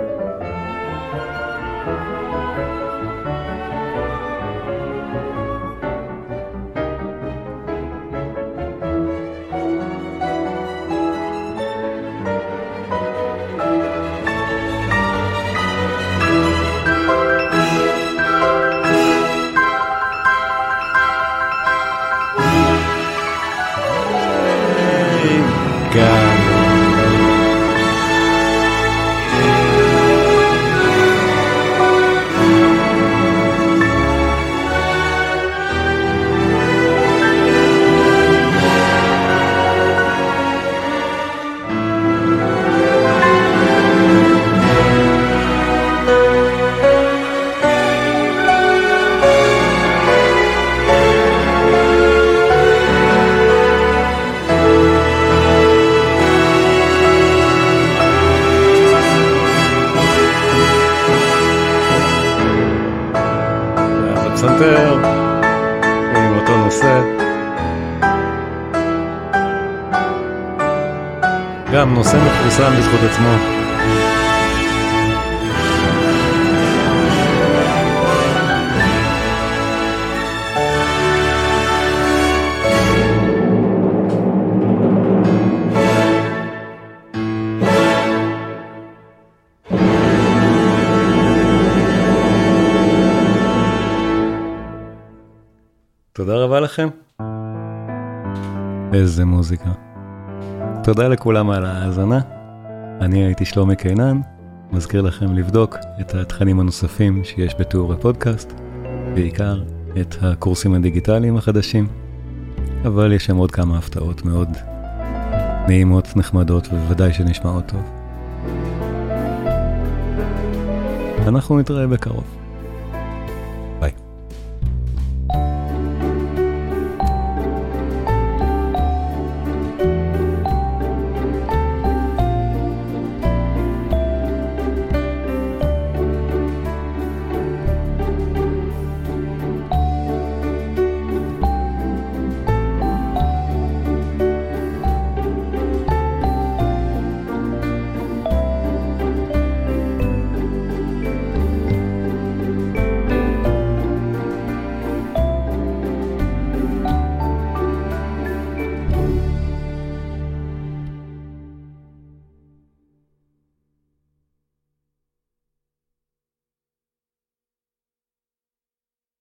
בזכות עצמו. תודה רבה לכם. איזה מוזיקה. תודה לכולם על ההאזנה. אני הייתי שלומי קינן. מזכיר לכם לבדוק את התכנים הנוספים שיש בתיאור הפודקאסט, בעיקר את הקורסים הדיגיטליים החדשים, אבל יש שם עוד כמה הפתעות מאוד נעימות, נחמדות, ובוודאי שנשמעות טוב. אנחנו נתראה בקרוב.